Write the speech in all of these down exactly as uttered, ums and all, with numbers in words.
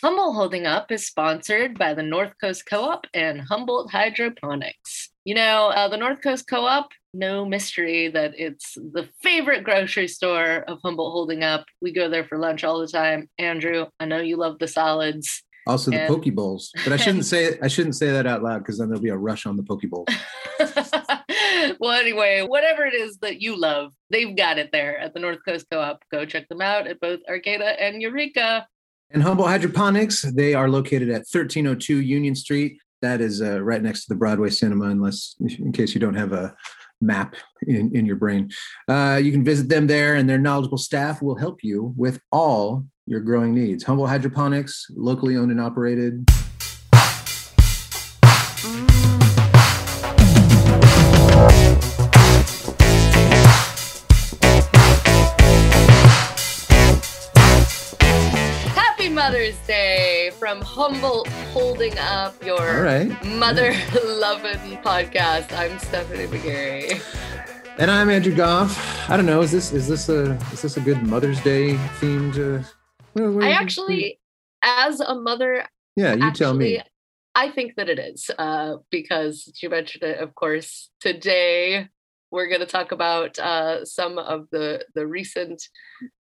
Humboldt Holding Up is sponsored by the North Coast Co-op and Humboldt Hydroponics. You know, uh, the North Coast Co-op, no mystery that it's the favorite grocery store of Humboldt Holding Up. We go there for lunch all the time. Andrew, I know you love the solids. Also the and... poke bowls, but I shouldn't say I shouldn't say that out loud because then there'll be a rush on the poke bowl. Well, anyway, whatever it is that you love, they've got it there at the North Coast Co-op. Go check them out at both Arcata and Eureka. And Humboldt Hydroponics, they are located at thirteen oh two Union Street. That is uh, right next to the Broadway Cinema, unless in case you don't have a map in, in your brain. Uh, you can visit them there, and their knowledgeable staff will help you with all your growing needs. Humboldt Hydroponics, locally owned and operated. Mother's Day from Humboldt Holding Up, your right. mother-loving yeah. podcast. I'm Stephanie McGarry. And I'm Andrew Goff. I don't know, is this is this a is this a good Mother's Day themed? Uh, where, where I actually, as a mother, yeah, you actually, tell me. I think that it is uh, because you mentioned it, of course. Today we're going to talk about uh, some of the, the recent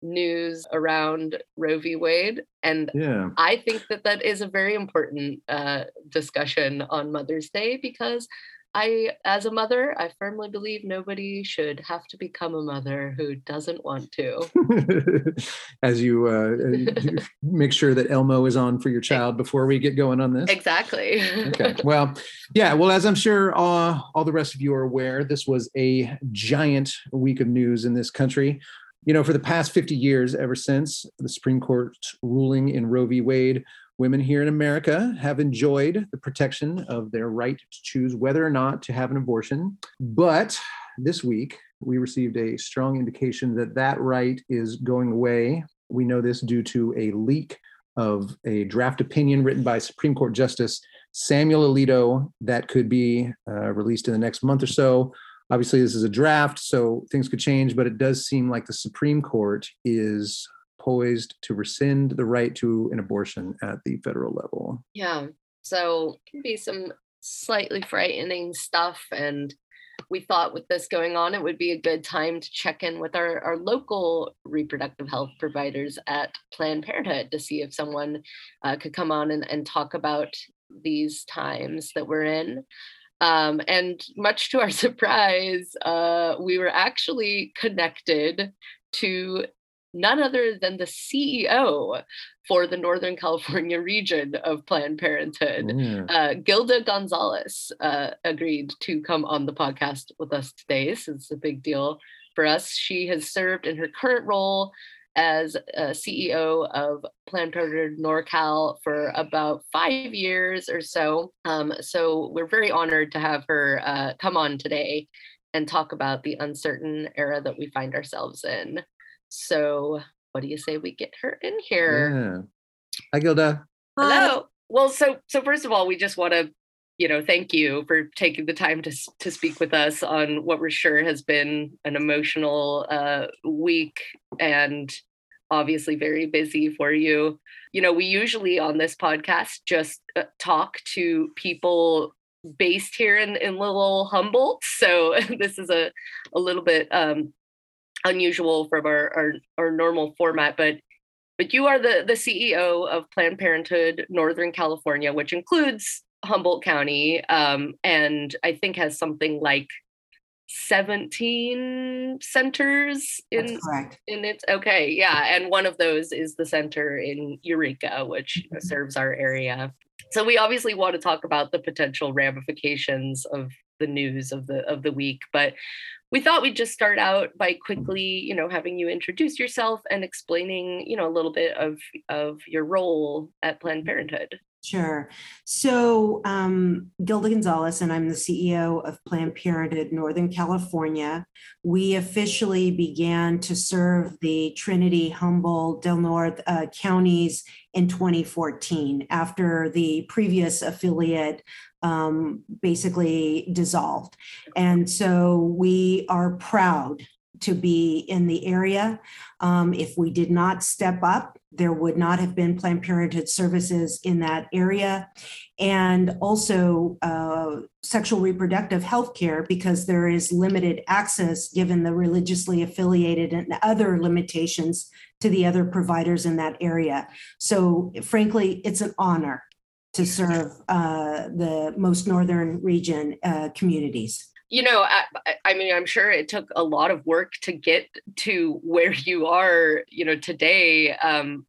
news around Roe v. Wade. And yeah. I think that that is a very important uh, discussion on Mother's Day because I, as a mother, I firmly believe nobody should have to become a mother who doesn't want to. As you uh, make sure that Elmo is on for your child before we get going on this. Exactly. Okay. Well, yeah. Well, as I'm sure uh, all the rest of you are aware, this was a giant week of news in this country. You know, for the past fifty years, ever since the Supreme Court's ruling in Roe v. Wade, women here in America have enjoyed the protection of their right to choose whether or not to have an abortion. But this week, we received a strong indication that that right is going away. We know this due to a leak of a draft opinion written by Supreme Court Justice Samuel Alito that could be uh, released in the next month or so. Obviously, this is a draft, so things could change, but it does seem like the Supreme Court is poised to rescind the right to an abortion at the federal level. Yeah, so it can be some slightly frightening stuff. And we thought with this going on, it would be a good time to check in with our, our local reproductive health providers at Planned Parenthood to see if someone uh, could come on and, and talk about these times that we're in. Um, and much to our surprise, uh, we were actually connected to none other than the C E O for the Northern California region of Planned Parenthood. Mm. Uh, Gilda Gonzales uh, agreed to come on the podcast with us today, so it's a big deal for us. She has served in her current role as a C E O of Planned Parenthood NorCal for about five years or so. Um, so we're very honored to have her uh, come on today and talk about the uncertain era that we find ourselves in. So what do you say we get her in here? Yeah. Hi, Gilda. Hello. Hi. Well, so so first of all, we just want to, you know, thank you for taking the time to to speak with us on what we're sure has been an emotional uh, week and obviously very busy for you. You know, we usually on this podcast just uh, talk to people based here in, in little Humboldt. So this is a, a little bit um, unusual from our, our, our normal format, but but you are the, the C E O of Planned Parenthood Northern California, which includes Humboldt County, um, and I think has something like seventeen centers in, That's correct. in its, okay, yeah, and one of those is the center in Eureka, which you know, serves our area. So we obviously want to talk about the potential ramifications of the news of the of the week, but we thought we'd just start out by quickly, you know, having you introduce yourself and explaining, you know, a little bit of, of your role at Planned Parenthood. Sure. So um, Gilda Gonzales, and I'm the C E O of Planned Parenthood Northern California. We officially began to serve the Trinity, Humboldt, Del Norte uh, counties in twenty fourteen after the previous affiliate um, basically dissolved. And so we are proud to be in the area. Um, if we did not step up, there would not have been Planned Parenthood services in that area. And also uh, sexual reproductive health care, because there is limited access given the religiously affiliated and other limitations to the other providers in that area. So frankly, it's an honor to serve uh, the most northern region uh, communities. You know, I, I mean, I'm sure it took a lot of work to get to where you are, you know, today. Um,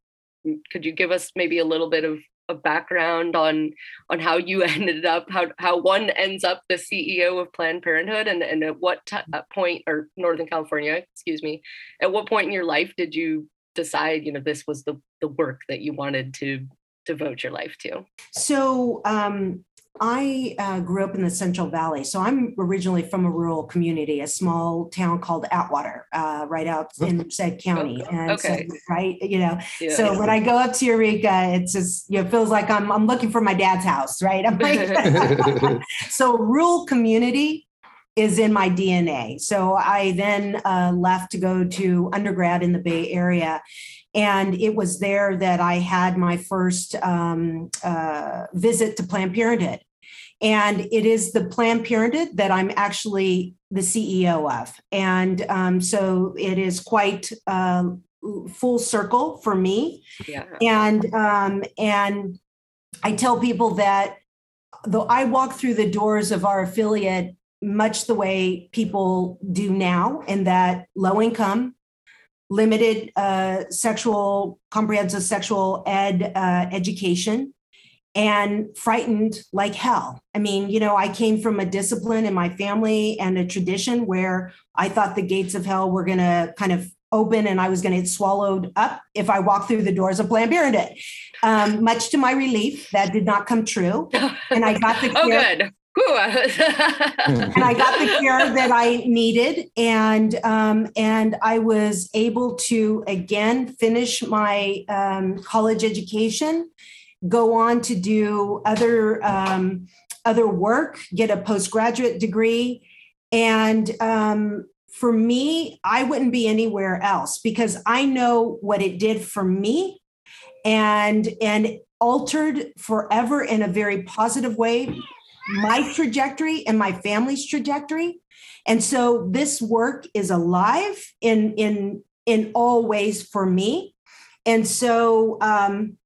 could you give us maybe a little bit of, of background on on how you ended up, how how one ends up the C E O of Planned Parenthood, and, and at what t- point, or Northern California, excuse me, at what point in your life did you decide, you know, this was the, the work that you wanted to devote your life to? So, um I uh, grew up in the Central Valley, so I'm originally from a rural community, a small town called Atwater, uh, right out in Said County. And okay. So, right, you know. Yeah. So when I go up to Eureka, it's just, you know, feels like I'm I'm looking for my dad's house, right? I'm like, so rural community is in my D N A. So I then uh, left to go to undergrad in the Bay Area. And it was there that I had my first um, uh, visit to Planned Parenthood. And it is the Planned Parenthood that I'm actually the C E O of. And um, so it is quite uh, full circle for me. Yeah. And, um, and I tell people that though I walk through the doors of our affiliate much the way people do now, and that low income, limited uh, sexual, comprehensive sexual ed uh, education, and frightened like hell. I mean, you know, I came from a discipline in my family and a tradition where I thought the gates of hell were going to kind of open and I was going to get swallowed up if I walked through the doors of Planned Parenthood. Um, much to my relief, that did not come true. And I got the care- oh, good. And I got the care that I needed, and um, and I was able to again finish my um, college education, go on to do other um, other work, get a postgraduate degree, and um, for me, I wouldn't be anywhere else because I know what it did for me, and and altered forever in a very positive way my trajectory and my family's trajectory. And so this work is alive in, in, in all ways for me. And so um,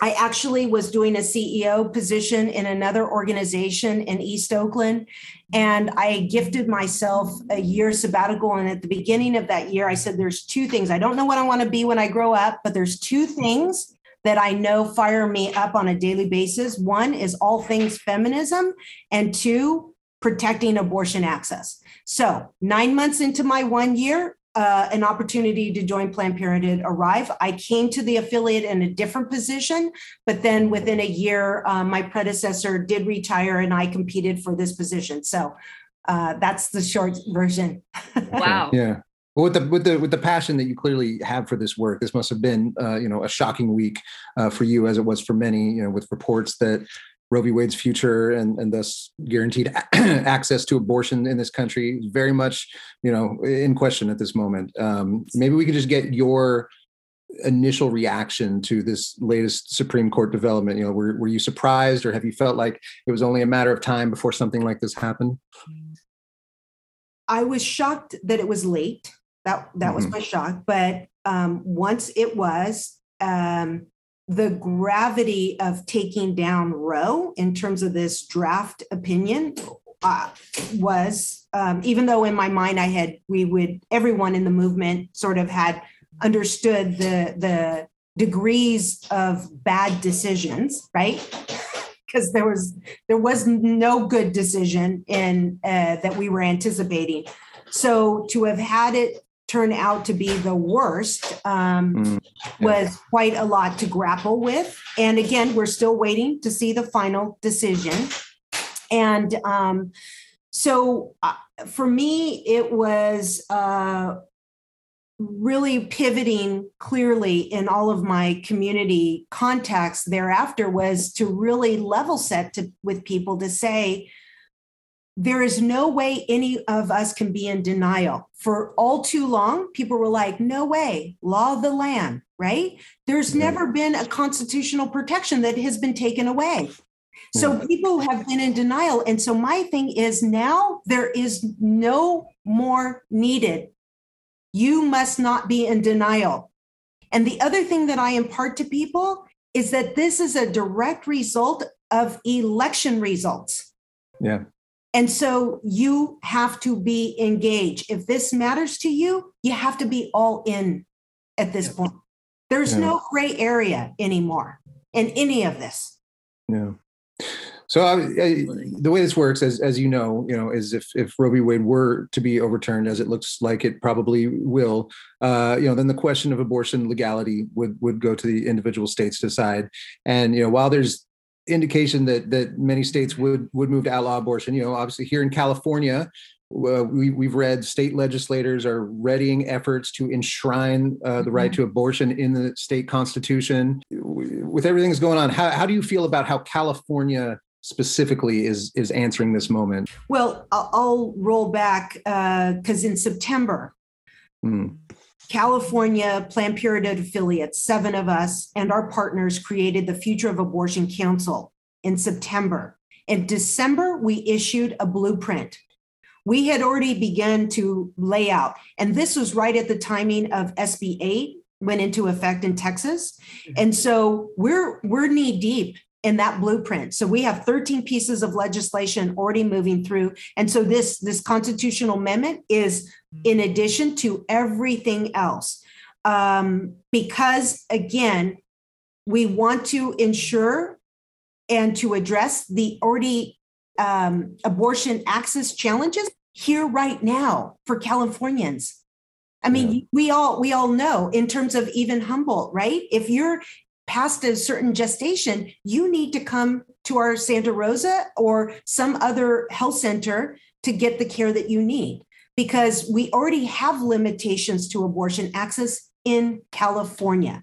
I actually was doing a C E O position in another organization in East Oakland. And I gifted myself a year sabbatical. And at the beginning of that year, I said, there's two things. I don't know what I want to be when I grow up, but there's two things that I know fire me up on a daily basis. One is all things feminism, and two, protecting abortion access. So nine months into my one year, uh, an opportunity to join Planned Parenthood arrived. I came to the affiliate in a different position, but then within a year, uh, my predecessor did retire and I competed for this position. So uh, that's the short version. Wow. Yeah. Well, with the with the with the passion that you clearly have for this work, this must have been uh, you know a shocking week uh, for you, as it was for many. You know, with reports that Roe v. Wade's future and and thus guaranteed access to abortion in this country is very much you know in question at this moment. Um, maybe we could just get your initial reaction to this latest Supreme Court development. You know, were were you surprised, or have you felt like it was only a matter of time before something like this happened? I was shocked that it was late. That that mm-hmm. was my shock. But um, once it was, um, the gravity of taking down Roe in terms of this draft opinion uh, was, um, even though in my mind I had, we would, everyone in the movement sort of had understood the the degrees of bad decisions, right? Because there was there was no good decision in uh, that we were anticipating. So to have had it turn out to be the worst um, mm, yeah. was quite a lot to grapple with. And again, we're still waiting to see the final decision. And um, so uh, for me, it was uh, really pivoting clearly in all of my community contacts thereafter was to really level set to, with people to say, There is no way any of us can be in denial. For all too long, people were like, no way, law of the land, right? There's never been a constitutional protection that has been taken away. So people have been in denial. And so my thing is, now there is no more needed. You must not be in denial. And the other thing that I impart to people is that this is a direct result of election results. Yeah. And so you have to be engaged. If this matters to you, you have to be all in at this point. There's yeah. no gray area anymore in any of this. No. So I, I, the way this works, as as you know, you know, is if, if Roe v. Wade were to be overturned, as it looks like it probably will, uh, you know, then the question of abortion legality would would go to the individual states to decide. And you know, while there's indication that that many states would would move to outlaw abortion, you know, obviously here in California, uh, we we've read state legislators are readying efforts to enshrine uh, the right mm-hmm. to abortion in the state constitution. With everything that's going on, how how do you feel about how California specifically is is answering this moment? Well, I'll, I'll roll back because uh, in September, mm. California Planned Parenthood affiliates, seven of us and our partners, created the Future of Abortion Council in September. In December, we issued a blueprint. We had already begun to lay out, and this was right at the timing of S B eight went into effect in Texas, and so we're we're knee deep in that blueprint. So we have thirteen pieces of legislation already moving through. And so this, this constitutional amendment is in addition to everything else. Um, because again, we want to ensure and to address the already um, abortion access challenges here right now for Californians. I mean, yeah. we all, we all know in terms of even Humboldt, right? If you're past a certain gestation, you need to come to our Santa Rosa or some other health center to get the care that you need, because we already have limitations to abortion access in California.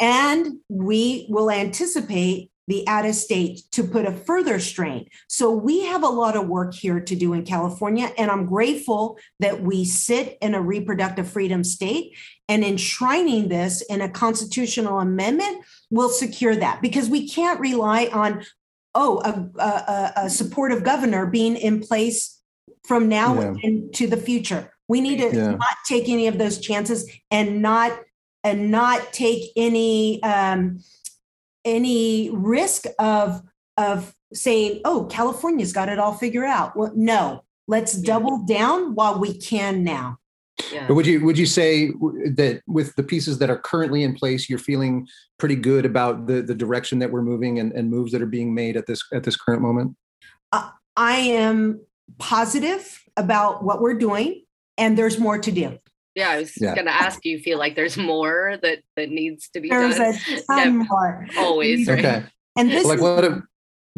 And we will anticipate the out-of-state to put a further strain. So we have a lot of work here to do in California, and I'm grateful that we sit in a reproductive freedom state, and enshrining this in a constitutional amendment will secure that, because we can't rely on, oh, a, a, a supportive governor being in place from now yeah. into the future. We need to yeah. not take any of those chances and not, and not take any... Um, any risk of, of saying, oh, California's got it all figured out. Well, no, let's yeah. double down while we can now. Yeah. But would you, would you say that with the pieces that are currently in place, you're feeling pretty good about the, the direction that we're moving and, and moves that are being made at this, at this current moment? Uh, I am positive about what we're doing, and there's more to do. Yeah, I was yeah. going to ask, you feel like there's more that, that needs to be there's done? There's a ton yeah, more. Always, right? Okay. And this like, is, what, a,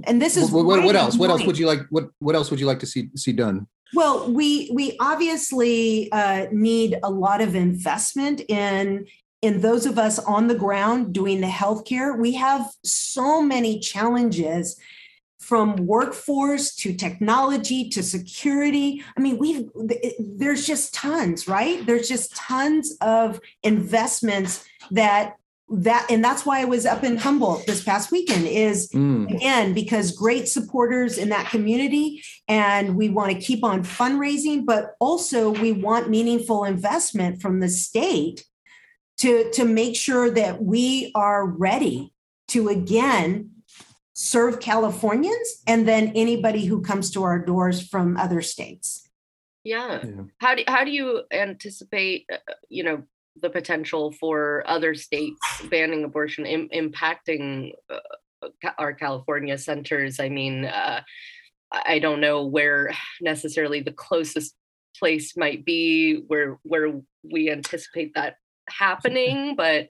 and this is what, what, what else? What else would you like? What What else would you like to see see done? Well, we we obviously uh, need a lot of investment in in those of us on the ground doing the healthcare. We have so many challenges, from workforce to technology to security. I mean, we've there's just tons, right? There's just tons of investments that that, and that's why I was up in Humboldt this past weekend. Is mm. again because great supporters in that community, and we want to keep on fundraising, but also we want meaningful investment from the state to to make sure that we are ready to again serve Californians and then anybody who comes to our doors from other states. Yeah. yeah. How do how do you anticipate, uh, you know, the potential for other states banning abortion im- impacting uh, our California centers? I mean, uh, I don't know where necessarily the closest place might be where where we anticipate that happening, but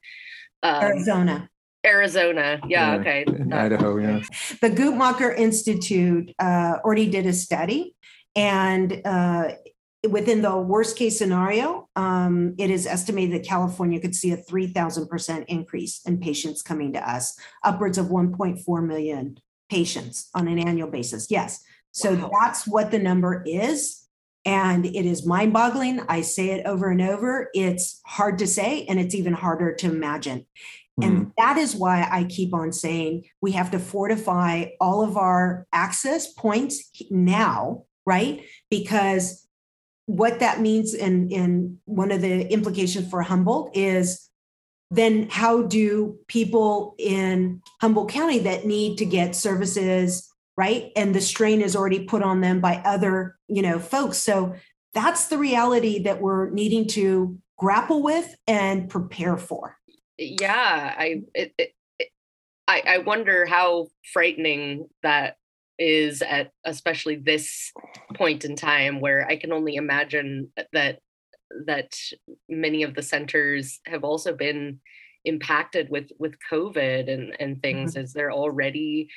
um, Arizona. Arizona. Yeah. Okay. In Idaho. Yeah. The Guttmacher Institute uh, already did a study, and uh, within the worst case scenario, um, it is estimated that California could see a three thousand percent increase in patients coming to us, upwards of one point four million patients on an annual basis. Yes. So wow. That's what the number is. And it is mind-boggling. I say it over and over. It's hard to say, and it's even harder to imagine. Mm. And that is why I keep on saying we have to fortify all of our access points now, right? Because what that means in, in one of the implications for Humboldt is then how do people in Humboldt County that need to get services, right? And the strain is already put on them by other, you know, folks. So that's the reality that we're needing to grapple with and prepare for. Yeah. I, it, it, I, I wonder how frightening that is at, especially this point in time where I can only imagine that, that many of the centers have also been impacted with, with COVID and, and things mm-hmm. as they're already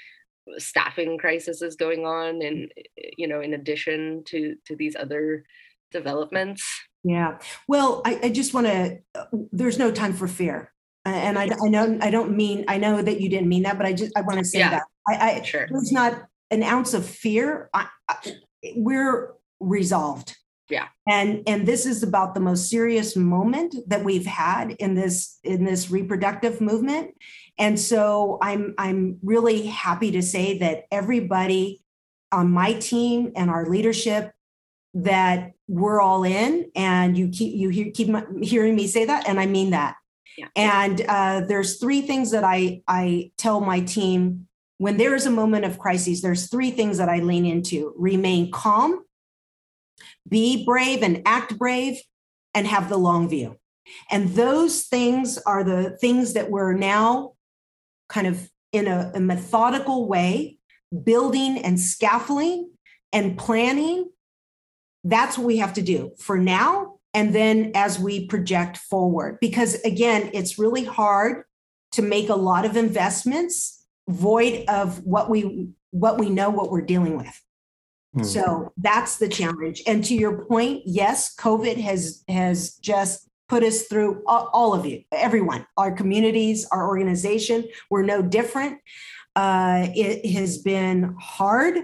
staffing crisis is going on, and you know, in addition to to these other developments. Yeah. Well, I, I just want to. There's no time for fear, and I, I know I don't mean. I know that you didn't mean that, but I just I want to say yeah. that I, I sure. there's not an ounce of fear. I, I, we're resolved. Yeah. And and this is about the most serious moment that we've had in this in this reproductive movement. And so I'm I'm really happy to say that everybody on my team and our leadership that we're all in, and you keep you hear, keep hearing me say that, and I mean that. Yeah. And uh, there's three things that I I tell my team when there is a moment of crisis. There's three things that I lean into: remain calm, be brave and act brave, and have the long view. And those things are the things that we're now kind of in a, a methodical way, building and scaffolding and planning. That's what we have to do for now. And then as we project forward, because again, it's really hard to make a lot of investments void of what we, what we know, what we're dealing with. So that's the challenge. And to your point, yes, COVID has has just put us through, all, all of you, everyone, our communities, our organization. We're no different. Uh, it has been hard,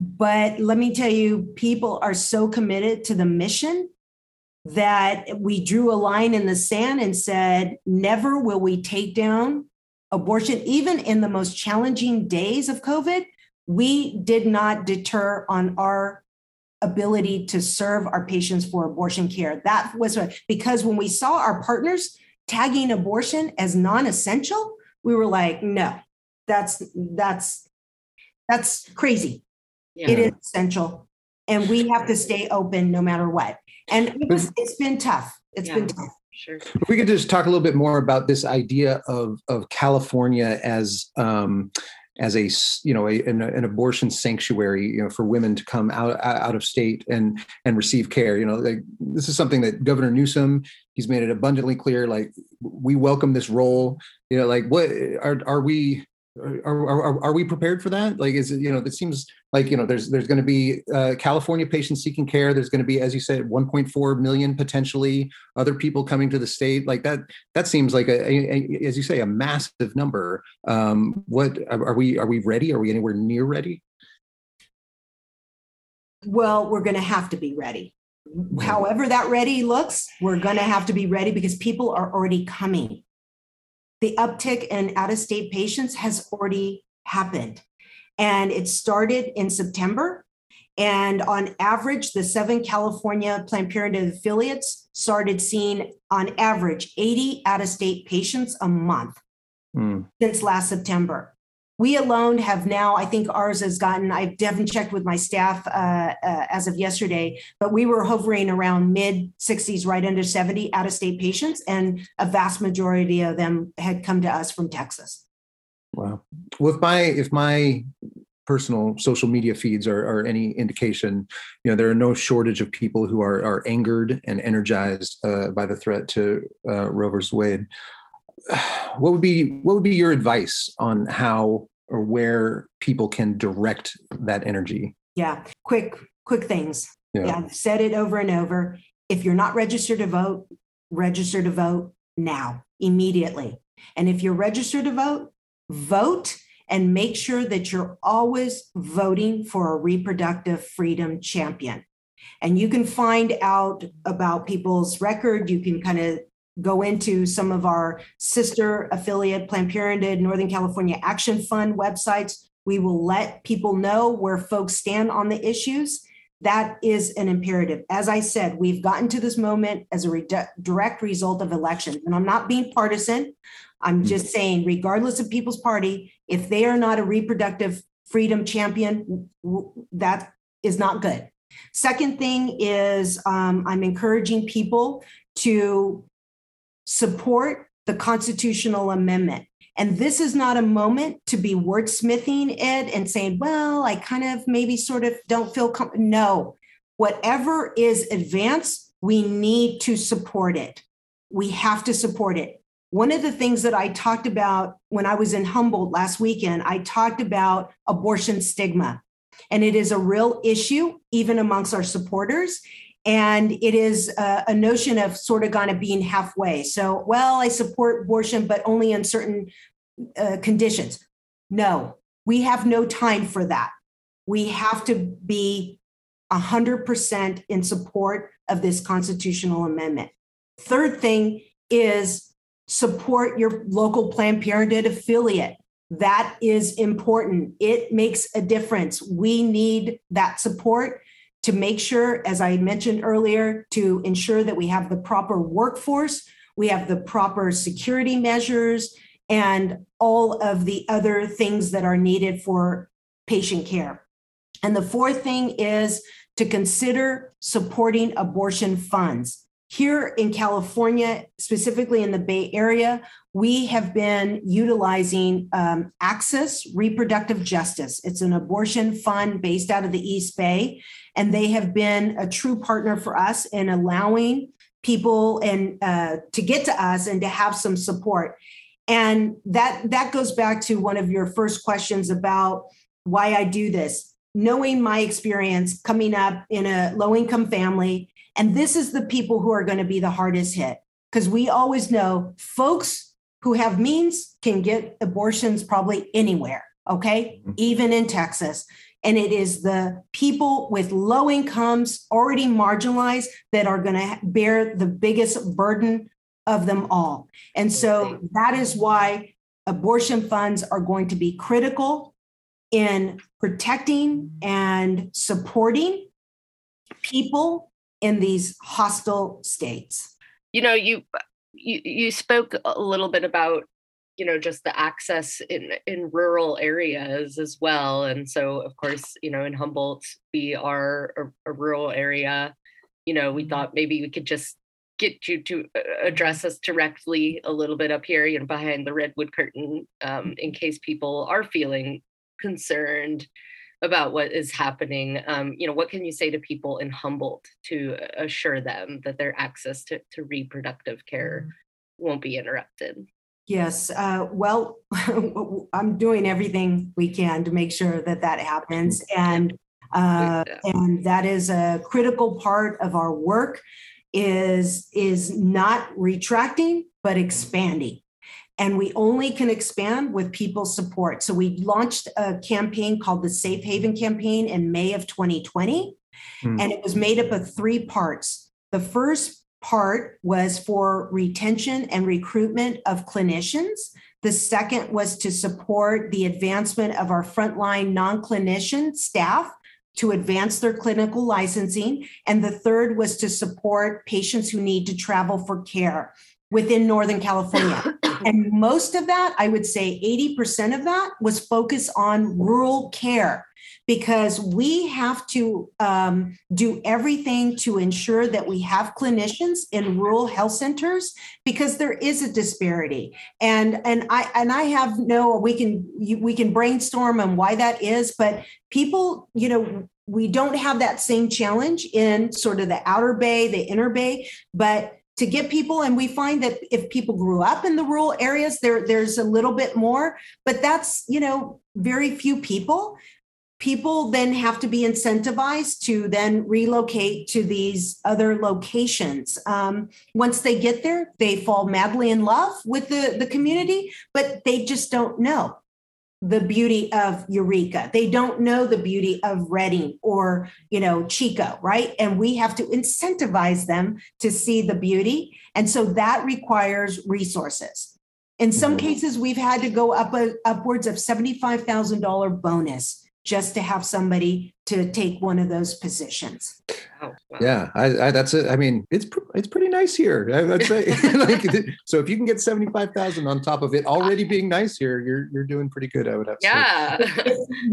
but let me tell you, people are so committed to the mission that we drew a line in the sand and said, never will we take down abortion, even in the most challenging days of COVID. We did not deter on our ability to serve our patients for abortion care. That was what, because when we saw our partners tagging abortion as non-essential, we were like, no, that's that's that's crazy. Yeah. It is essential, and we have to stay open no matter what. And it was, it's been tough. It's yeah. been tough. Sure. If we could just talk a little bit more about this idea of of California as. Um, as a, you know, a, an, an abortion sanctuary, you know, for women to come out, out of state and, and receive care. You know, like, this is something that Governor Newsom, he's made it abundantly clear, like, we welcome this role, you know, like, what are, are we, are, are, are we prepared for that? Like, is it, you know, that seems like, you know, there's, there's going to be uh, California patients seeking care. There's going to be, as you said, one point four million, potentially other people coming to the state like that. That seems like a, a, a as you say, a massive number. Um, what are we, are we ready? Are we anywhere near ready? Well, we're going to have to be ready. However that ready looks, we're going to have to be ready because people are already coming. The uptick in out-of-state patients has already happened. And it started in September. And on average, the seven California Planned Parenthood affiliates started seeing, on average, eighty out-of-state patients a month mm. since last September. We alone have now, I think ours has gotten, I haven't checked with my staff uh, uh, as of yesterday, but we were hovering around mid sixties, right under seventy out-of-state patients, and a vast majority of them had come to us from Texas. Wow. Well, if my, if my personal social media feeds are, are any indication, you know, there are no shortage of people who are, are angered and energized uh, by the threat to uh, Roe versus Wade. What would be what would be your advice on how or where people can direct that energy? Yeah, quick, quick things. Yeah. Yeah, I've said it over and over. If you're not registered to vote, register to vote now, immediately. And if you're registered to vote, vote and make sure that you're always voting for a reproductive freedom champion. And you can find out about people's record. You can kind of go into some of our sister affiliate Planned Parenthood Northern California Action Fund websites. We will let people know where folks stand on the issues. That is an imperative. As I said, we've gotten to this moment as a re- direct result of elections. And I'm not being partisan. I'm just saying, regardless of people's party, if they are not a reproductive freedom champion, that is not good. Second thing is um, I'm encouraging people to support the constitutional amendment. And this is not a moment to be wordsmithing it and saying, well, I kind of maybe sort of don't feel com-. No, whatever is advanced, we need to support it. We have to support it. One of the things that I talked about when I was in Humboldt last weekend, I talked about abortion stigma. And it is a real issue, even amongst our supporters. And it is a, a notion of sort of kind of being halfway. So, well, I support abortion, but only in certain uh, conditions. No, we have no time for that. We have to be one hundred percent in support of this constitutional amendment. Third thing is support your local Planned Parenthood affiliate. That is important. It makes a difference. We need that support to make sure, as I mentioned earlier, to ensure that we have the proper workforce, we have the proper security measures, and all of the other things that are needed for patient care. And the fourth thing is to consider supporting abortion funds. Here in California, specifically in the Bay Area, we have been utilizing um, Access Reproductive Justice. It's an abortion fund based out of the East Bay, and they have been a true partner for us in allowing people and uh, to get to us and to have some support. And that, that goes back to one of your first questions about why I do this. Knowing my experience coming up in a low-income family, and this is the people who are going to be the hardest hit, because we always know folks who have means can get abortions probably anywhere, okay, mm-hmm. even in Texas. And it is the people with low incomes, already marginalized, that are going to bear the biggest burden of them all. And so that is why abortion funds are going to be critical in protecting and supporting people in these hostile states. You know, you, you you spoke a little bit about, you know, just the access in, in rural areas as well. And so, of course, you know, in Humboldt, we are a, a rural area. You know, we thought maybe we could just get you to address us directly a little bit up here, you know, behind the redwood curtain, um, in case people are feeling concerned about what is happening. Um, you know, what can you say to people in Humboldt to assure them that their access to, to reproductive care won't be interrupted? Yes, uh, well, I'm doing everything we can to make sure that that happens. And, uh, and that is a critical part of our work, is, is not retracting, but expanding. And we only can expand with people's support. So we launched a campaign called the Safe Haven campaign in May of twenty twenty. Mm. And it was made up of three parts. The first part was for retention and recruitment of clinicians. The second was to support the advancement of our frontline non-clinician staff to advance their clinical licensing. And the third was to support patients who need to travel for care within Northern California. And most of that, I would say eighty percent of that, was focused on rural care, because we have to um, do everything to ensure that we have clinicians in rural health centers, because there is a disparity. And, and I and I have no, we can we can brainstorm on why that is, but people, you know, we don't have that same challenge in sort of the outer bay, the inner bay, but to get people, and we find that if people grew up in the rural areas, there, there's a little bit more, but that's, you know, very few people. People then have to be incentivized to then relocate to these other locations. Um, once they get there, they fall madly in love with the, the community, but they just don't know. the beauty of Eureka. They don't know the beauty of Reading or, you know, Chico, right? And we have to incentivize them to see the beauty. And so that requires resources. In some cases, we've had to go up a, upwards of seventy-five thousand dollars bonus just to have somebody to take one of those positions. Wow. Wow. Yeah, I, I, that's it. I mean, it's pr- it's pretty nice here. I, I'd say. Like, so if you can get seventy-five thousand on top of it already being nice here, you're you're doing pretty good. I would have. Yeah.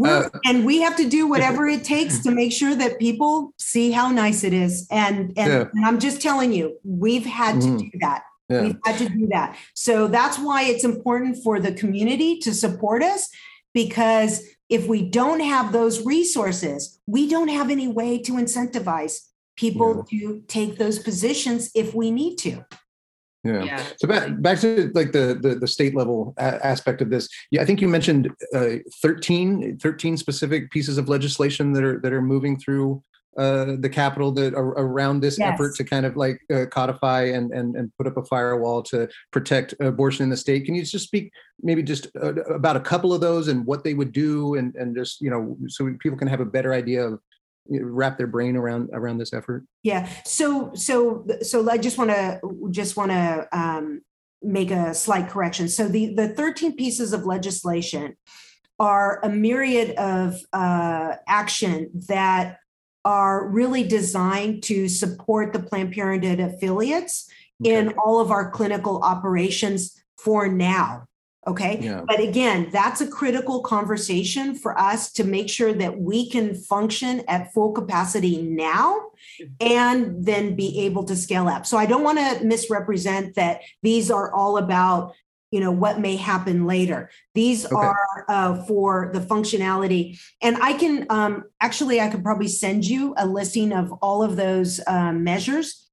uh, and we have to do whatever it takes to make sure that people see how nice it is. And and, yeah. and I'm just telling you, we've had to mm. do that. Yeah. We've had to do that. So that's why it's important for the community to support us, because if we don't have those resources, we don't have any way to incentivize people yeah. to take those positions if we need to. Yeah. yeah. So back back to like the the, the state level a- aspect of this. Yeah, I think you mentioned uh, thirteen specific pieces of legislation that are that are moving through uh, the Capitol that are around this yes. effort to kind of like uh, codify and and and put up a firewall to protect abortion in the state. Can you just speak maybe just uh, about a couple of those and what they would do, and and just, you know, so people can have a better idea of, you know, wrap their brain around around this effort? Yeah. So so so I just want to just want to um, make a slight correction. So the the thirteen pieces of legislation are a myriad of uh, action that are really designed to support the Planned Parenthood affiliates okay. in all of our clinical operations for now, okay? Yeah. But again, that's a critical conversation for us to make sure that we can function at full capacity now and then be able to scale up. So I don't want to misrepresent that these are all about, you know, what may happen later. These okay. are uh, for the functionality. And I can um, actually, I could probably send you a listing of all of those uh, measures.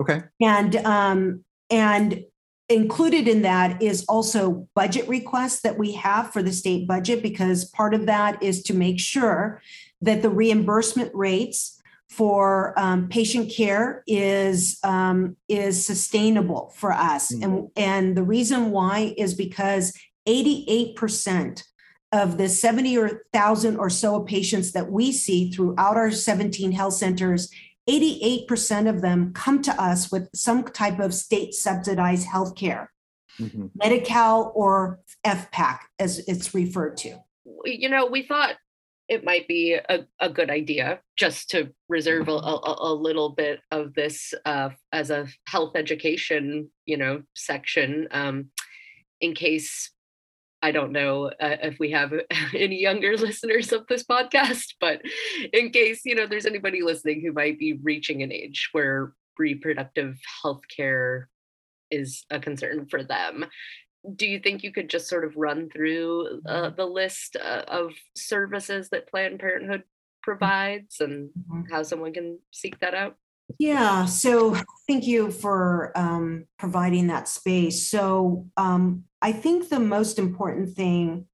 Okay. And um, and included in that is also budget requests that we have for the state budget, because part of that is to make sure that the reimbursement rates for um, patient care is um, is sustainable for us. Mm-hmm. And, and the reason why is because eighty-eight percent of the seventy thousand or so patients that we see throughout our seventeen health centers, eighty-eight percent of them come to us with some type of state subsidized health care, mm-hmm. Medi-Cal or F PAC, as it's referred to. You know, we thought it might be a, a good idea just to reserve a, a, a little bit of this uh, as a health education, you know, section um, in case, I don't know uh, if we have any younger listeners of this podcast, but in case, you know, there's anybody listening who might be reaching an age where reproductive health care is a concern for them. Do you think you could just sort of run through uh, the list uh, of services that Planned Parenthood provides and how someone can seek that out? Yeah, so thank you for um, providing that space. So um, I think the most important thing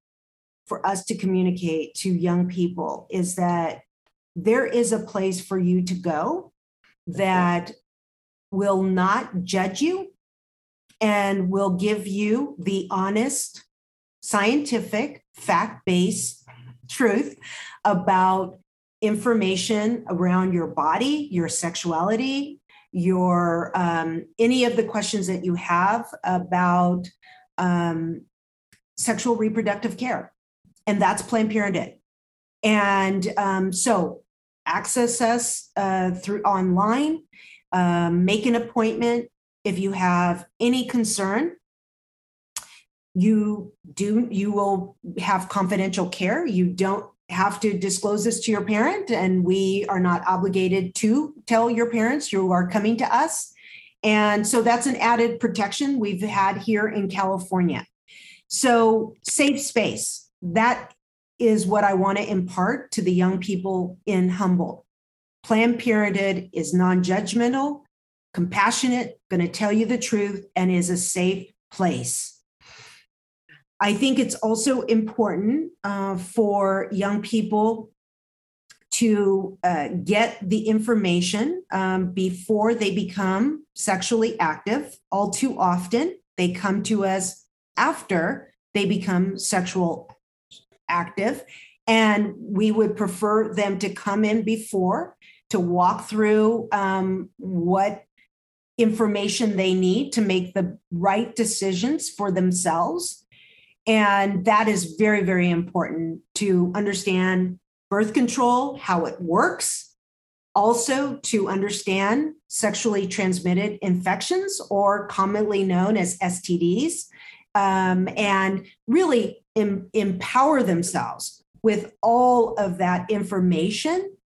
for us to communicate to young people is that there is a place for you to go that will not judge you, and will give you the honest, scientific, fact-based truth about information around your body, your sexuality, your um, any of the questions that you have about um, sexual reproductive care. And that's Planned Parenthood. And um, so access us uh, through online, uh, make an appointment. If you have any concern, you do you will have confidential care. You don't have to disclose this to your parent, and we are not obligated to tell your parents you are coming to us. And so that's an added protection we've had here in California. So safe space, that is what I want to impart to the young people in Humboldt. Planned Parenthood is non-judgmental, compassionate, going to tell you the truth, and is a safe place. I think it's also important uh, for young people to uh, get the information um, before they become sexually active. All too often, they come to us after they become sexual active, and we would prefer them to come in before to walk through um, what information they need to make the right decisions for themselves. And that is very, very important to understand birth control, how it works, also to understand sexually transmitted infections, or commonly known as S T Ds, um, and really em- empower themselves with all of that information.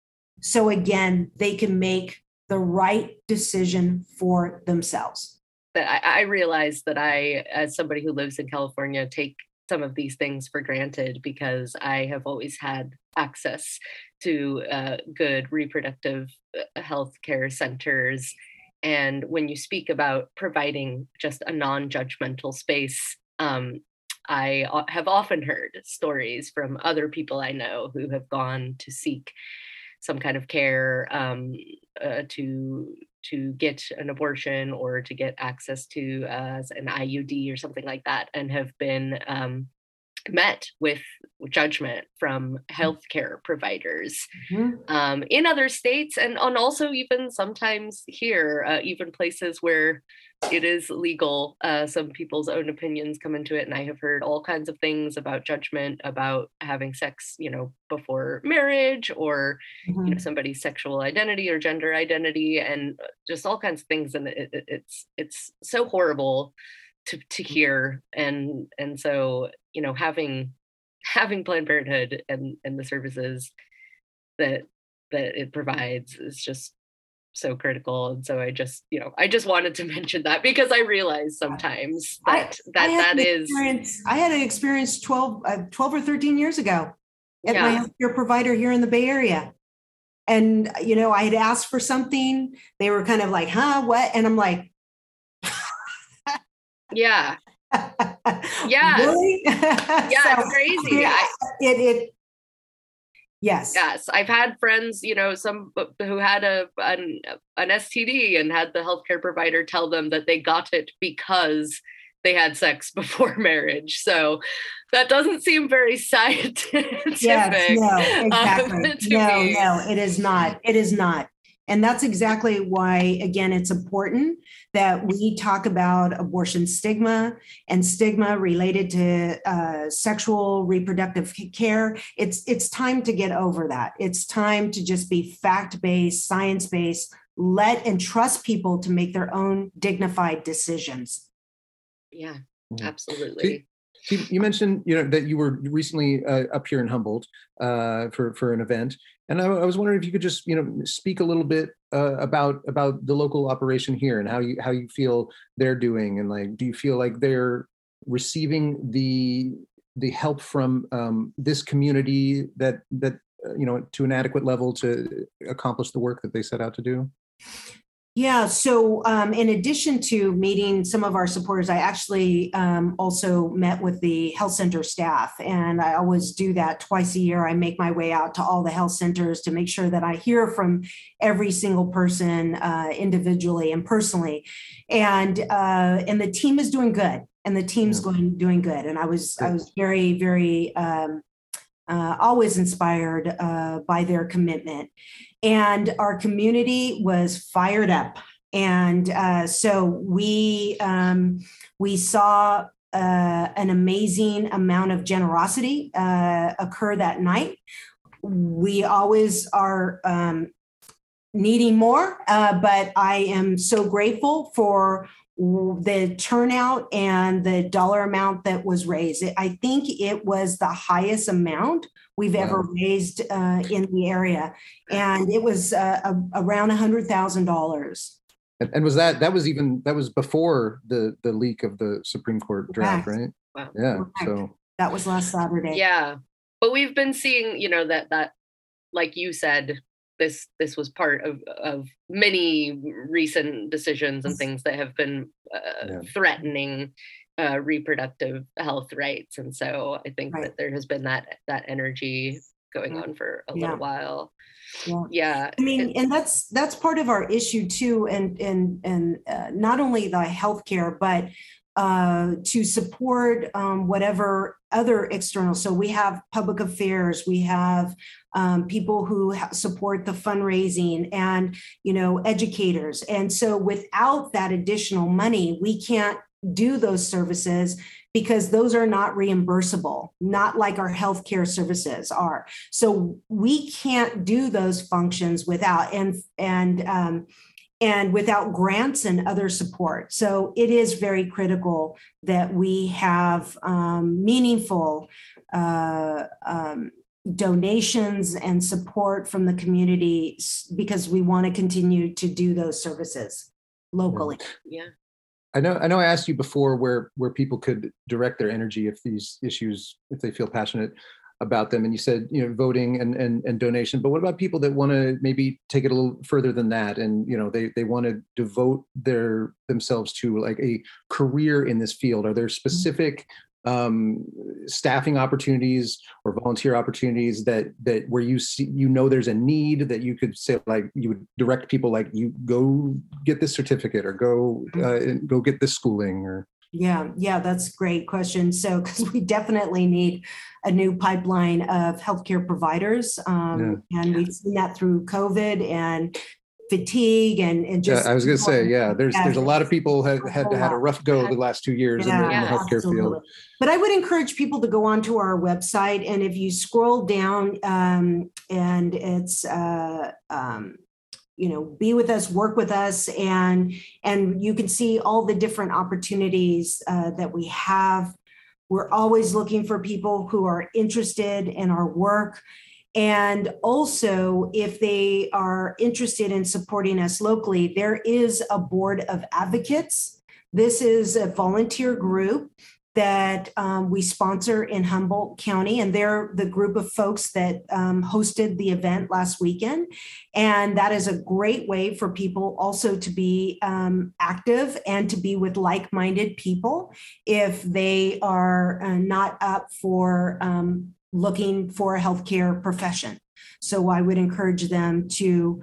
So again, they can make the right decision for themselves. But I, I realize that I, as somebody who lives in California, take some of these things for granted because I have always had access to uh, good reproductive health care centers. And when you speak about providing just a non-judgmental space, um, I have often heard stories from other people I know who have gone to seek some kind of care um, uh, to to get an abortion or to get access to uh, an I U D or something like that, and have been um, met with judgment from healthcare providers mm-hmm. um, in other states, and, and also even sometimes here, uh, even places where it is legal. Uh, some people's own opinions come into it, and I have heard all kinds of things about judgment, about having sex, you know, before marriage, or mm-hmm. you know, somebody's sexual identity or gender identity, and just all kinds of things. And it, it, it's it's so horrible to to hear, and and so you know, having having Planned Parenthood and and the services that that it provides is just so critical. And so I just, you know, I just wanted to mention that because I realize sometimes that I, that I that is. I had an experience twelve, uh, twelve or thirteen years ago at yeah. my healthcare provider here in the Bay Area. And, you know, I had asked for something. They were kind of like, huh, what? And I'm like, yeah, yeah, really? Yeah, so, it's crazy. Yeah, I, it, it, Yes. Yes. I've had friends, you know, some who had a an, an S T D and had the healthcare provider tell them that they got it because they had sex before marriage. So that doesn't seem very scientific. Yes, no, exactly. Um, no, me. no, it is not. It is not. And that's exactly why, again, it's important that we talk about abortion stigma and stigma related to uh, sexual reproductive care. It's it's time to get over that. It's time to just be fact-based, science-based, let and trust people to make their own dignified decisions. Yeah, absolutely. So you mentioned, you know, that you were recently uh, up here in Humboldt uh, for, for an event. And I, I was wondering if you could just, you know, speak a little bit uh, about about the local operation here and how you how you feel they're doing, and like, do you feel like they're receiving the the help from um, this community that that uh, you know, to an adequate level to accomplish the work that they set out to do? Yeah. So um, in addition to meeting some of our supporters, I actually um, also met with the health center staff, and I always do that twice a year. I make my way out to all the health centers to make sure that I hear from every single person uh, individually and personally. And uh, and the team is doing good, and the team's yeah. going doing good. And I was I was very, very um, uh, always inspired uh, by their commitment. And our community was fired up. And uh, so we um, we saw uh, an amazing amount of generosity uh, occur that night. We always are um, needing more, uh, but I am so grateful for the turnout and the dollar amount that was raised. I think it was the highest amount we've wow. ever raised uh, in the area. And it was uh, a, around one hundred thousand dollars. And was that, that was even, that was before the, the leak of the Supreme Court draft, right? Wow. Yeah. Correct. So that was last Saturday. Yeah. But we've been seeing, you know, that, that, like you said, This this was part of, of many recent decisions and things that have been uh, yeah. threatening uh, reproductive health rights, and so I think right. that there has been that that energy going on for a yeah. little while. Yeah. yeah, I mean, and that's that's part of our issue too, and and and uh, not only the healthcare, but uh, to support um, whatever other external. So we have public affairs, we have um, people who support the fundraising and, you know, educators. And so without that additional money, we can't do those services because those are not reimbursable, not like our healthcare services are. So we can't do those functions without, and, and, um, and without grants and other support. So it is very critical that we have um, meaningful uh, um, donations and support from the community, because we want to continue to do those services locally. Yeah. I know, I know I asked you before where, where people could direct their energy if these issues, if they feel passionate about them. And you said, you know, voting and, and, and donation, but what about people that want to maybe take it a little further than that? And, you know, they, they want to devote their themselves to like a career in this field. Are there specific um, staffing opportunities or volunteer opportunities that, that where you see, you know, there's a need that you could say, like, you would direct people, like, you go get this certificate or go, uh, go get this schooling or. Yeah, yeah, that's a great question. So, because we definitely need a new pipeline of healthcare providers. Um, yeah. And we've seen that through COVID and fatigue and, and just. Yeah, I was going to say, yeah, there's there's a lot of people have had had a rough go the last two years yeah, in, the, yeah, in the healthcare absolutely. field. But I would encourage people to go onto our website. And if you scroll down um, and it's, uh, um, you know, be with us, work with us, and and you can see all the different opportunities uh, that we have. We're always looking for people who are interested in our work. And also, if they are interested in supporting us locally, there is a board of advocates. This is a volunteer group that um, we sponsor in Humboldt County, and they're the group of folks that um, hosted the event last weekend. And that is a great way for people also to be um, active and to be with like-minded people if they are uh, not up for um, looking for a healthcare profession. So I would encourage them to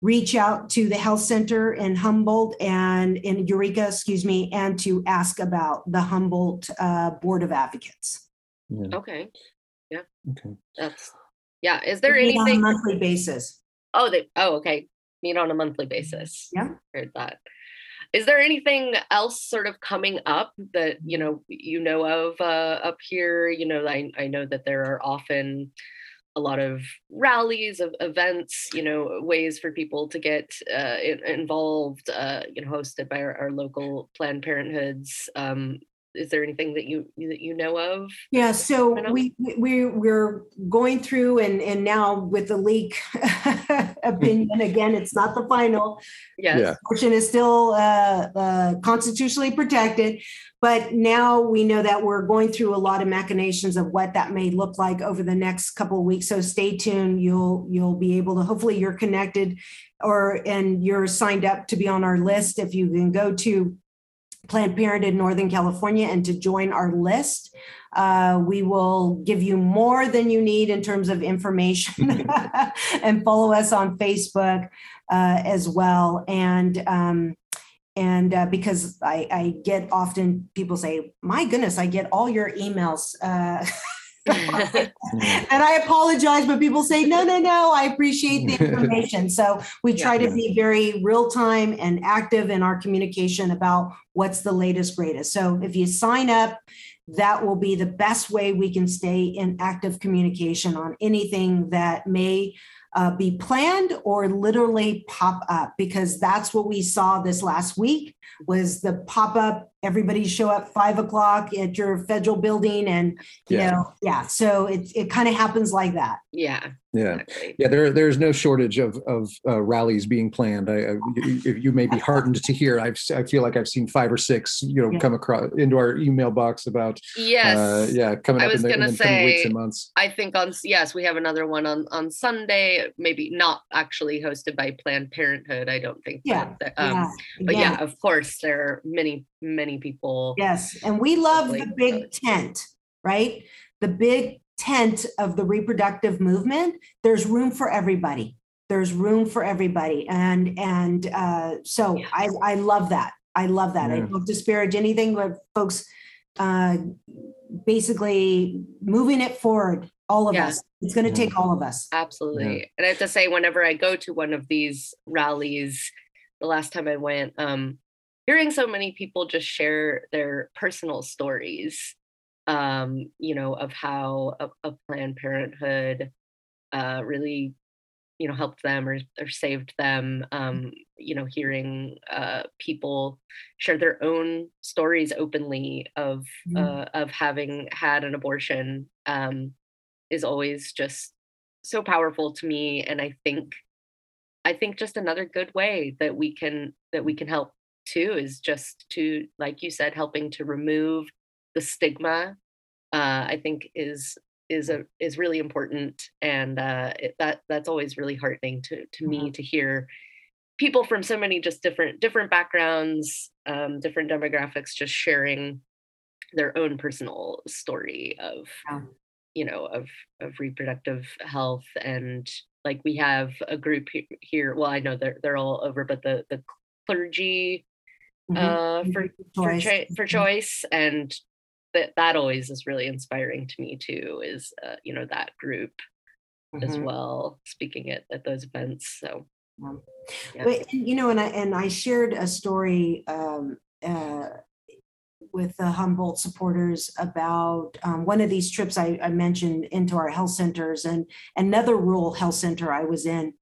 reach out to the health center in Humboldt and in Eureka, excuse me, and to ask about the Humboldt uh, Board of Advocates. Yeah. Okay. Yeah. Okay. That's, yeah. Is there anything on a monthly basis? Oh, they, oh, okay. Meet on a monthly basis. Yeah. Heard that. Is there anything else sort of coming up that, you know, you know of uh, up here? You know, I, I know that there are often a lot of rallies, of events, you know, ways for people to get uh, involved, uh, you know, hosted by our, our local Planned Parenthoods. Um, is there anything that you that you know of? Yeah, so we we we're going through, and and now with the leak opinion again, it's not the final. Yes, yeah. Abortion is still uh, uh, constitutionally protected. But now we know that we're going through a lot of machinations of what that may look like over the next couple of weeks. So stay tuned. You'll you'll be able to, hopefully you're connected or and you're signed up to be on our list. If you can go to Planned Parenthood Northern California and to join our list, uh, we will give you more than you need in terms of information and follow us on Facebook uh, as well. And um, And uh, because I, I get often people say, my goodness, I get all your emails. Uh, and I apologize, but people say, no, no, no, I appreciate the information. So we try yeah, to yeah. be very real time and active in our communication about what's the latest, greatest. So if you sign up, that will be the best way we can stay in active communication on anything that may Uh, be planned or literally pop up, because that's what we saw this last week was the pop up. Everybody show up five o'clock at your federal building, and you yeah. know, yeah. So it it kind of happens like that. Yeah, yeah, exactly. yeah. There there's no shortage of of uh, rallies being planned. I, I you, you may be heartened to hear. I've I feel like I've seen five or six, you know, yeah. come across into our email box about yes, uh, yeah, coming I up was in the, in the say, coming weeks and months. I think on yes, we have another one on on Sunday. Maybe not actually hosted by Planned Parenthood. I don't think. Yeah. That, um, yeah. But yeah. yeah, of course, there are many, many people. Yes. And we love like, the big tent, right? The big tent of the reproductive movement. There's room for everybody. There's room for everybody. And, and uh, so yeah. I, I love that. I love that. Yeah. I don't disparage anything, but folks uh, basically moving it forward, all of yeah. us. It's going to yeah. take all of us. Absolutely. Yeah. And I have to say, whenever I go to one of these rallies, the last time I went, um, hearing so many people just share their personal stories, um, you know, of how a, a Planned Parenthood uh, really, you know, helped them or, or saved them, um, you know, hearing uh, people share their own stories openly of, mm. uh, of having had an abortion um, is always just so powerful to me. And I think, I think just another good way that we can, that we can help too, is just to, like you said, helping to remove the stigma, uh, I think is, is a, is really important. And uh, it, that that's always really heartening to, to me, to hear people from so many just different, different backgrounds, um, different demographics, just sharing their own personal story of, wow. you know, of, of reproductive health. And like, we have a group here, well, I know they're, they're all over, but the, the clergy uh, mm-hmm. for, for, cho- for choice. And that, that always is really inspiring to me too, is, uh, you know, that group mm-hmm. as well, speaking at, at those events. So, yeah. But, you know, and I, and I shared a story um, uh, with the Humboldt supporters about um, one of these trips I, I mentioned into our health centers, and another rural health center I was in.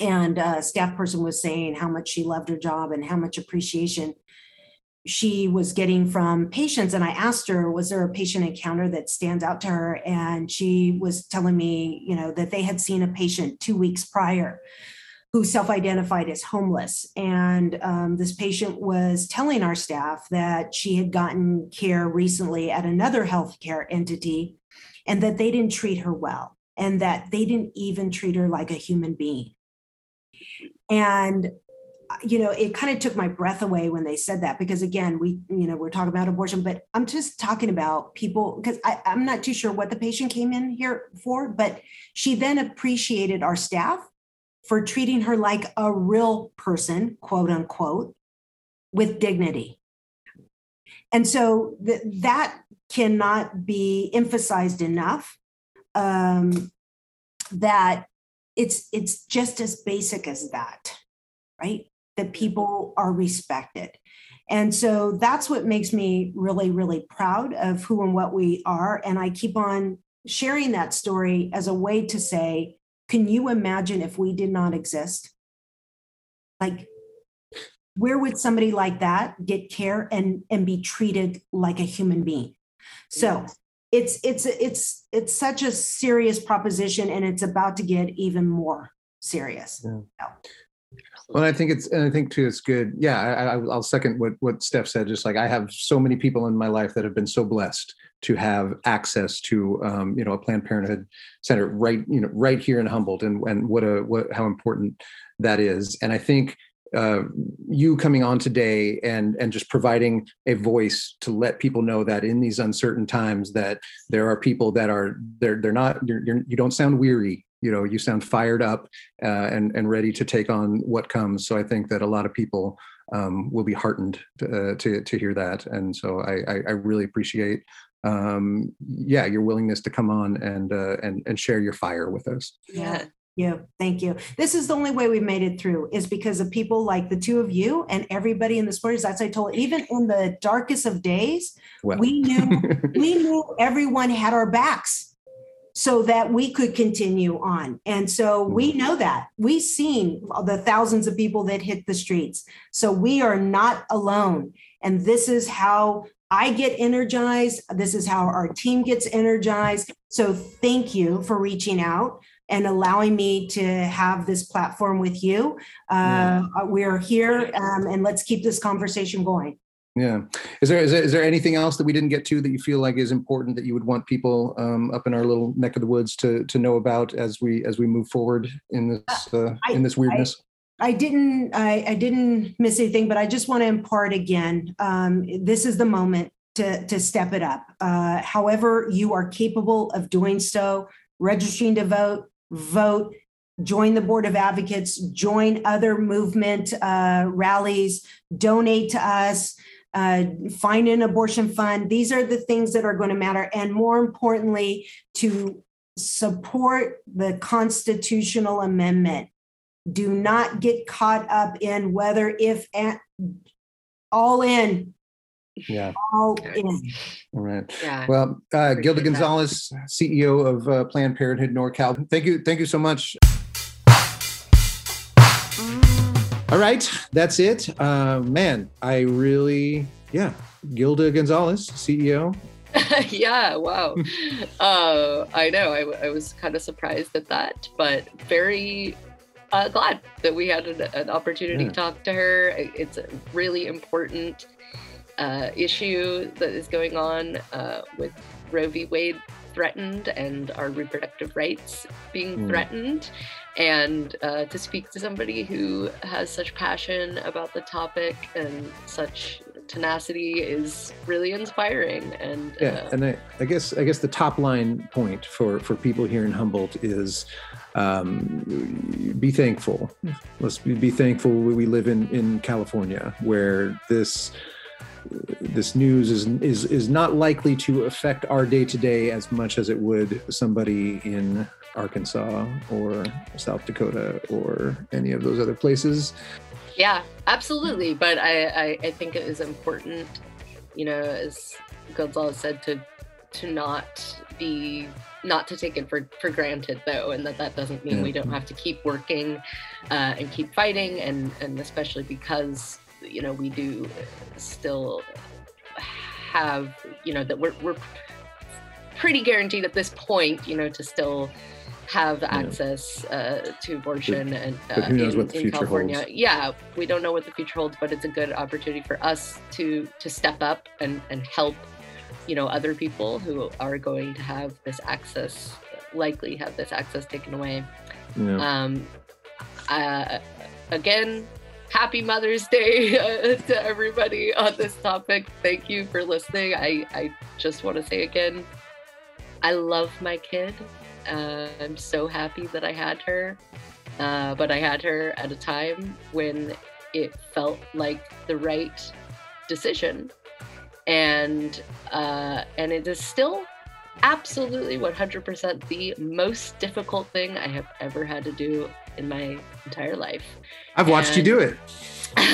And a staff person was saying how much she loved her job and how much appreciation she was getting from patients. And I asked her, was there a patient encounter that stands out to her? And she was telling me, you know, that they had seen a patient two weeks prior who self-identified as homeless. And um, this patient was telling our staff that she had gotten care recently at another healthcare entity and that they didn't treat her well and that they didn't even treat her like a human being. And, you know, it kind of took my breath away when they said that, because again, we, you know, we're talking about abortion, but I'm just talking about people, because I'm not too sure what the patient came in here for, but she then appreciated our staff for treating her like a real person, quote unquote, with dignity. And so th- that cannot be emphasized enough, um, that It's it's just as basic as that, right? That people are respected. And so that's what makes me really, really proud of who and what we are. And I keep on sharing that story as a way to say, can you imagine if we did not exist? Like, where would somebody like that get care and, and be treated like a human being? So It's it's it's it's such a serious proposition, and it's about to get even more serious. Yeah. So. Well, I think it's, and I think too, it's good. Yeah, I, I'll second what what Steph said. Just like I have so many people in my life that have been so blessed to have access to um, you know, a Planned Parenthood center right you know right here in Humboldt, and and what a what how important that is. And I think. Uh, you coming on today and and just providing a voice to let people know that in these uncertain times that there are people that are they're they're not you're, you're, you don't sound weary, you know, you sound fired up uh, and and ready to take on what comes. So I think that a lot of people um, will be heartened to, uh, to to hear that, and so I I, I really appreciate um, yeah your willingness to come on and uh, and and share your fire with us. Yeah. Yeah, thank you. This is the only way we've made it through, is because of people like the two of you and everybody in the supporters. As I told, even in the darkest of days, well. we knew we knew everyone had our backs so that we could continue on. And so we know that. We've seen the thousands of people that hit the streets. So we are not alone. And this is how I get energized. This is how our team gets energized. So thank you for reaching out and allowing me to have this platform with you. Uh, yeah. We're here, um, and let's keep this conversation going. Yeah. Is there, is there is there anything else that we didn't get to that you feel like is important that you would want people um, up in our little neck of the woods to to know about as we as we move forward in this uh, I, in this weirdness? I, I didn't I, I didn't miss anything, but I just want to impart again. Um, this is the moment to to step it up. Uh, however you are capable of doing so, registering to vote. Vote. join the Board of Advocates, join other movement uh, rallies, donate to us, uh, find an abortion fund. These are the things that are going to matter. And more importantly, to support the constitutional amendment. Do not get caught up in whether if and all in. Yeah. All in. All right. Yeah. Well, uh, Gilda Gonzales, that. C E O of uh, Planned Parenthood NorCal. Thank you. Thank you so much. All right. That's it. Uh, man, I really, yeah. Gilda Gonzales, C E O. Yeah. Wow. uh, I know. I, I was kind of surprised at that, but very uh, glad that we had an, an opportunity yeah. to talk to her. It's a really important uh, issue that is going on uh, with Roe v. Wade threatened and our reproductive rights being mm. threatened. And uh, to speak to somebody who has such passion about the topic and such tenacity is really inspiring. And yeah, uh, and I, I guess I guess the top line point for for people here in Humboldt is um, be thankful. Let's be thankful we live in in California, where this this news is is is not likely to affect our day to day as much as it would somebody in Arkansas or South Dakota or any of those other places. Yeah, absolutely. But I, I, I think it is important, you know, as Gonzales said, to to not be, not to take it for, for granted, though, and that that doesn't mean yeah. we don't have to keep working uh, and keep fighting, and, and especially because, you know, we do still have, you know, that we're, we're pretty guaranteed at this point, you know, to still have access yeah. uh, to abortion but, and uh, who knows in, what the in future California. Holds. Yeah, we don't know what the future holds, but it's a good opportunity for us to to step up and, and help, you know, other people who are going to have this access, likely have this access taken away. Yeah. Um, uh, again, happy Mother's Day uh, to everybody on this topic. Thank you for listening. I, I just want to say again, I love my kid. Uh, I'm so happy that I had her, uh, but I had her at a time when it felt like the right decision, and uh, and it is still absolutely one hundred percent the most difficult thing I have ever had to do in my entire life. I've watched and, you do it.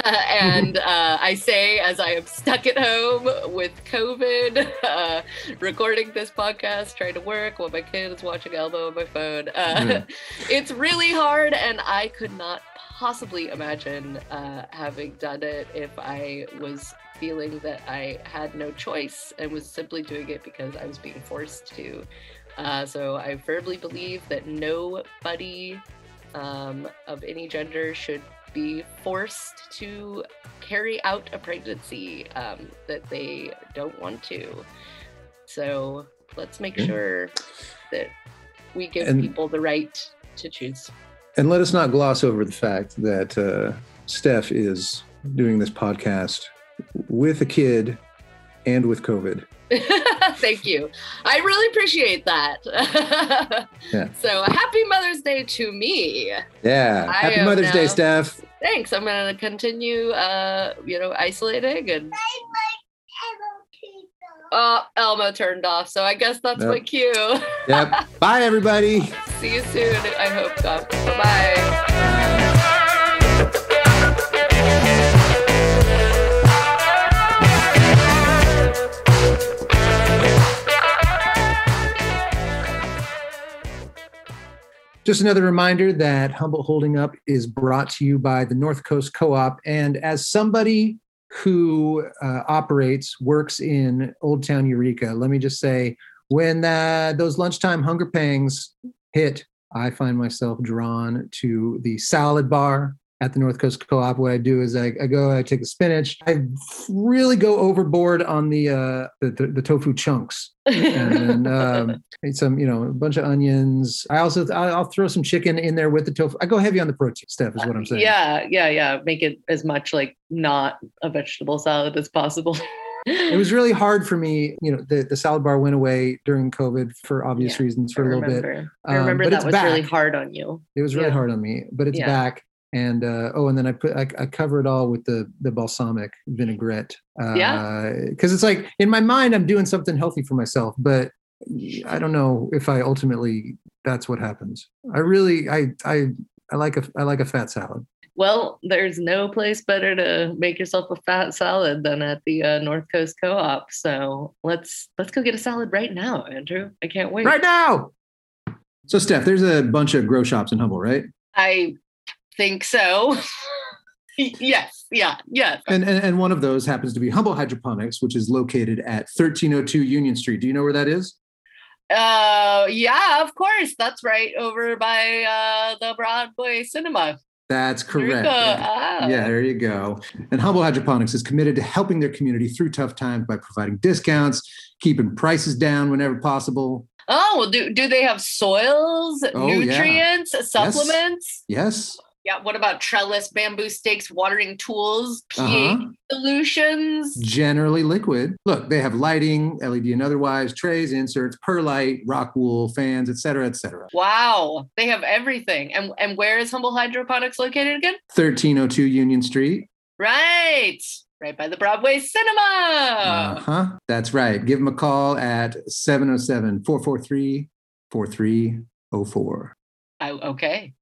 and uh, I say, as I am stuck at home with COVID, uh, recording this podcast, trying to work while my kid is watching Elmo on my phone. Uh, yeah. It's really hard, and I could not possibly imagine uh, having done it if I was feeling that I had no choice and was simply doing it because I was being forced to. Uh, so I firmly believe that nobody um, of any gender should be forced to carry out a pregnancy um, that they don't want to. So let's make sure that we give and, people the right to choose. And let us not gloss over the fact that uh, Steph is doing this podcast with a kid and with COVID. Thank you. I really appreciate that. yeah. So happy Mother's Day to me. Yeah. I happy Mother's now, Day, Steph. Thanks. I'm going to continue, uh, you know, isolating and. Oh, Elmo turned off. So I guess that's yep. my cue. yep. Bye, everybody. See you soon. I hope. God. Bye-bye. Just another reminder that Humboldt Holding Up is brought to you by the North Coast Co-op. And as somebody who uh, operates, works in Old Town Eureka, let me just say, when uh, those lunchtime hunger pangs hit, I find myself drawn to the salad bar at the North Coast Co-op. What I do is I, I go, I take the spinach. I really go overboard on the uh, the, the, the tofu chunks. and um, some, you know, a bunch of onions. I also, I'll throw some chicken in there with the tofu. I go heavy on the protein stuff is what I'm saying. Yeah, yeah, yeah. Make it as much like not a vegetable salad as possible. It was really hard for me. You know, the, the salad bar went away during COVID for obvious yeah, reasons for I a little remember. bit. Um, I remember but that it's was back. really hard on you. It was really yeah. hard on me, but it's yeah. back. And, uh, oh, and then I put, I, I cover it all with the, the balsamic vinaigrette. Uh, yeah. Cause it's like in my mind, I'm doing something healthy for myself, but I don't know if I ultimately, that's what happens. I really, I, I, I like a, I like a fat salad. Well, there's no place better to make yourself a fat salad than at the uh, North Coast Co-op. So let's, let's go get a salad right now, Andrew. I can't wait. Right now. So Steph, there's a bunch of grow shops in Humboldt, right? I think so. Yes. Yeah. Yes. And, and and one of those happens to be Humboldt Hydroponics, which is located at thirteen oh two Union Street. Do you know where that is? Uh, yeah, of course. That's right over by uh, the Broadway Cinema. That's correct. Yeah. Oh. yeah, there you go. And Humboldt Hydroponics is committed to helping their community through tough times by providing discounts, keeping prices down whenever possible. Oh, well, do, do they have soils, oh, nutrients, yeah. supplements? Yes. yes. Yeah. What about trellis, bamboo stakes, watering tools, P H uh-huh. solutions? Generally liquid. Look, they have lighting, L E D and otherwise, trays, inserts, perlite, rock wool, fans, et cetera, et cetera. Wow. They have everything. And and where is Humboldt Hydroponics located again? thirteen oh two Union Street. Right. Right by the Broadway Cinema. Uh-huh. That's right. Give them a call at seven oh seven, four four three, four three oh four. I, okay.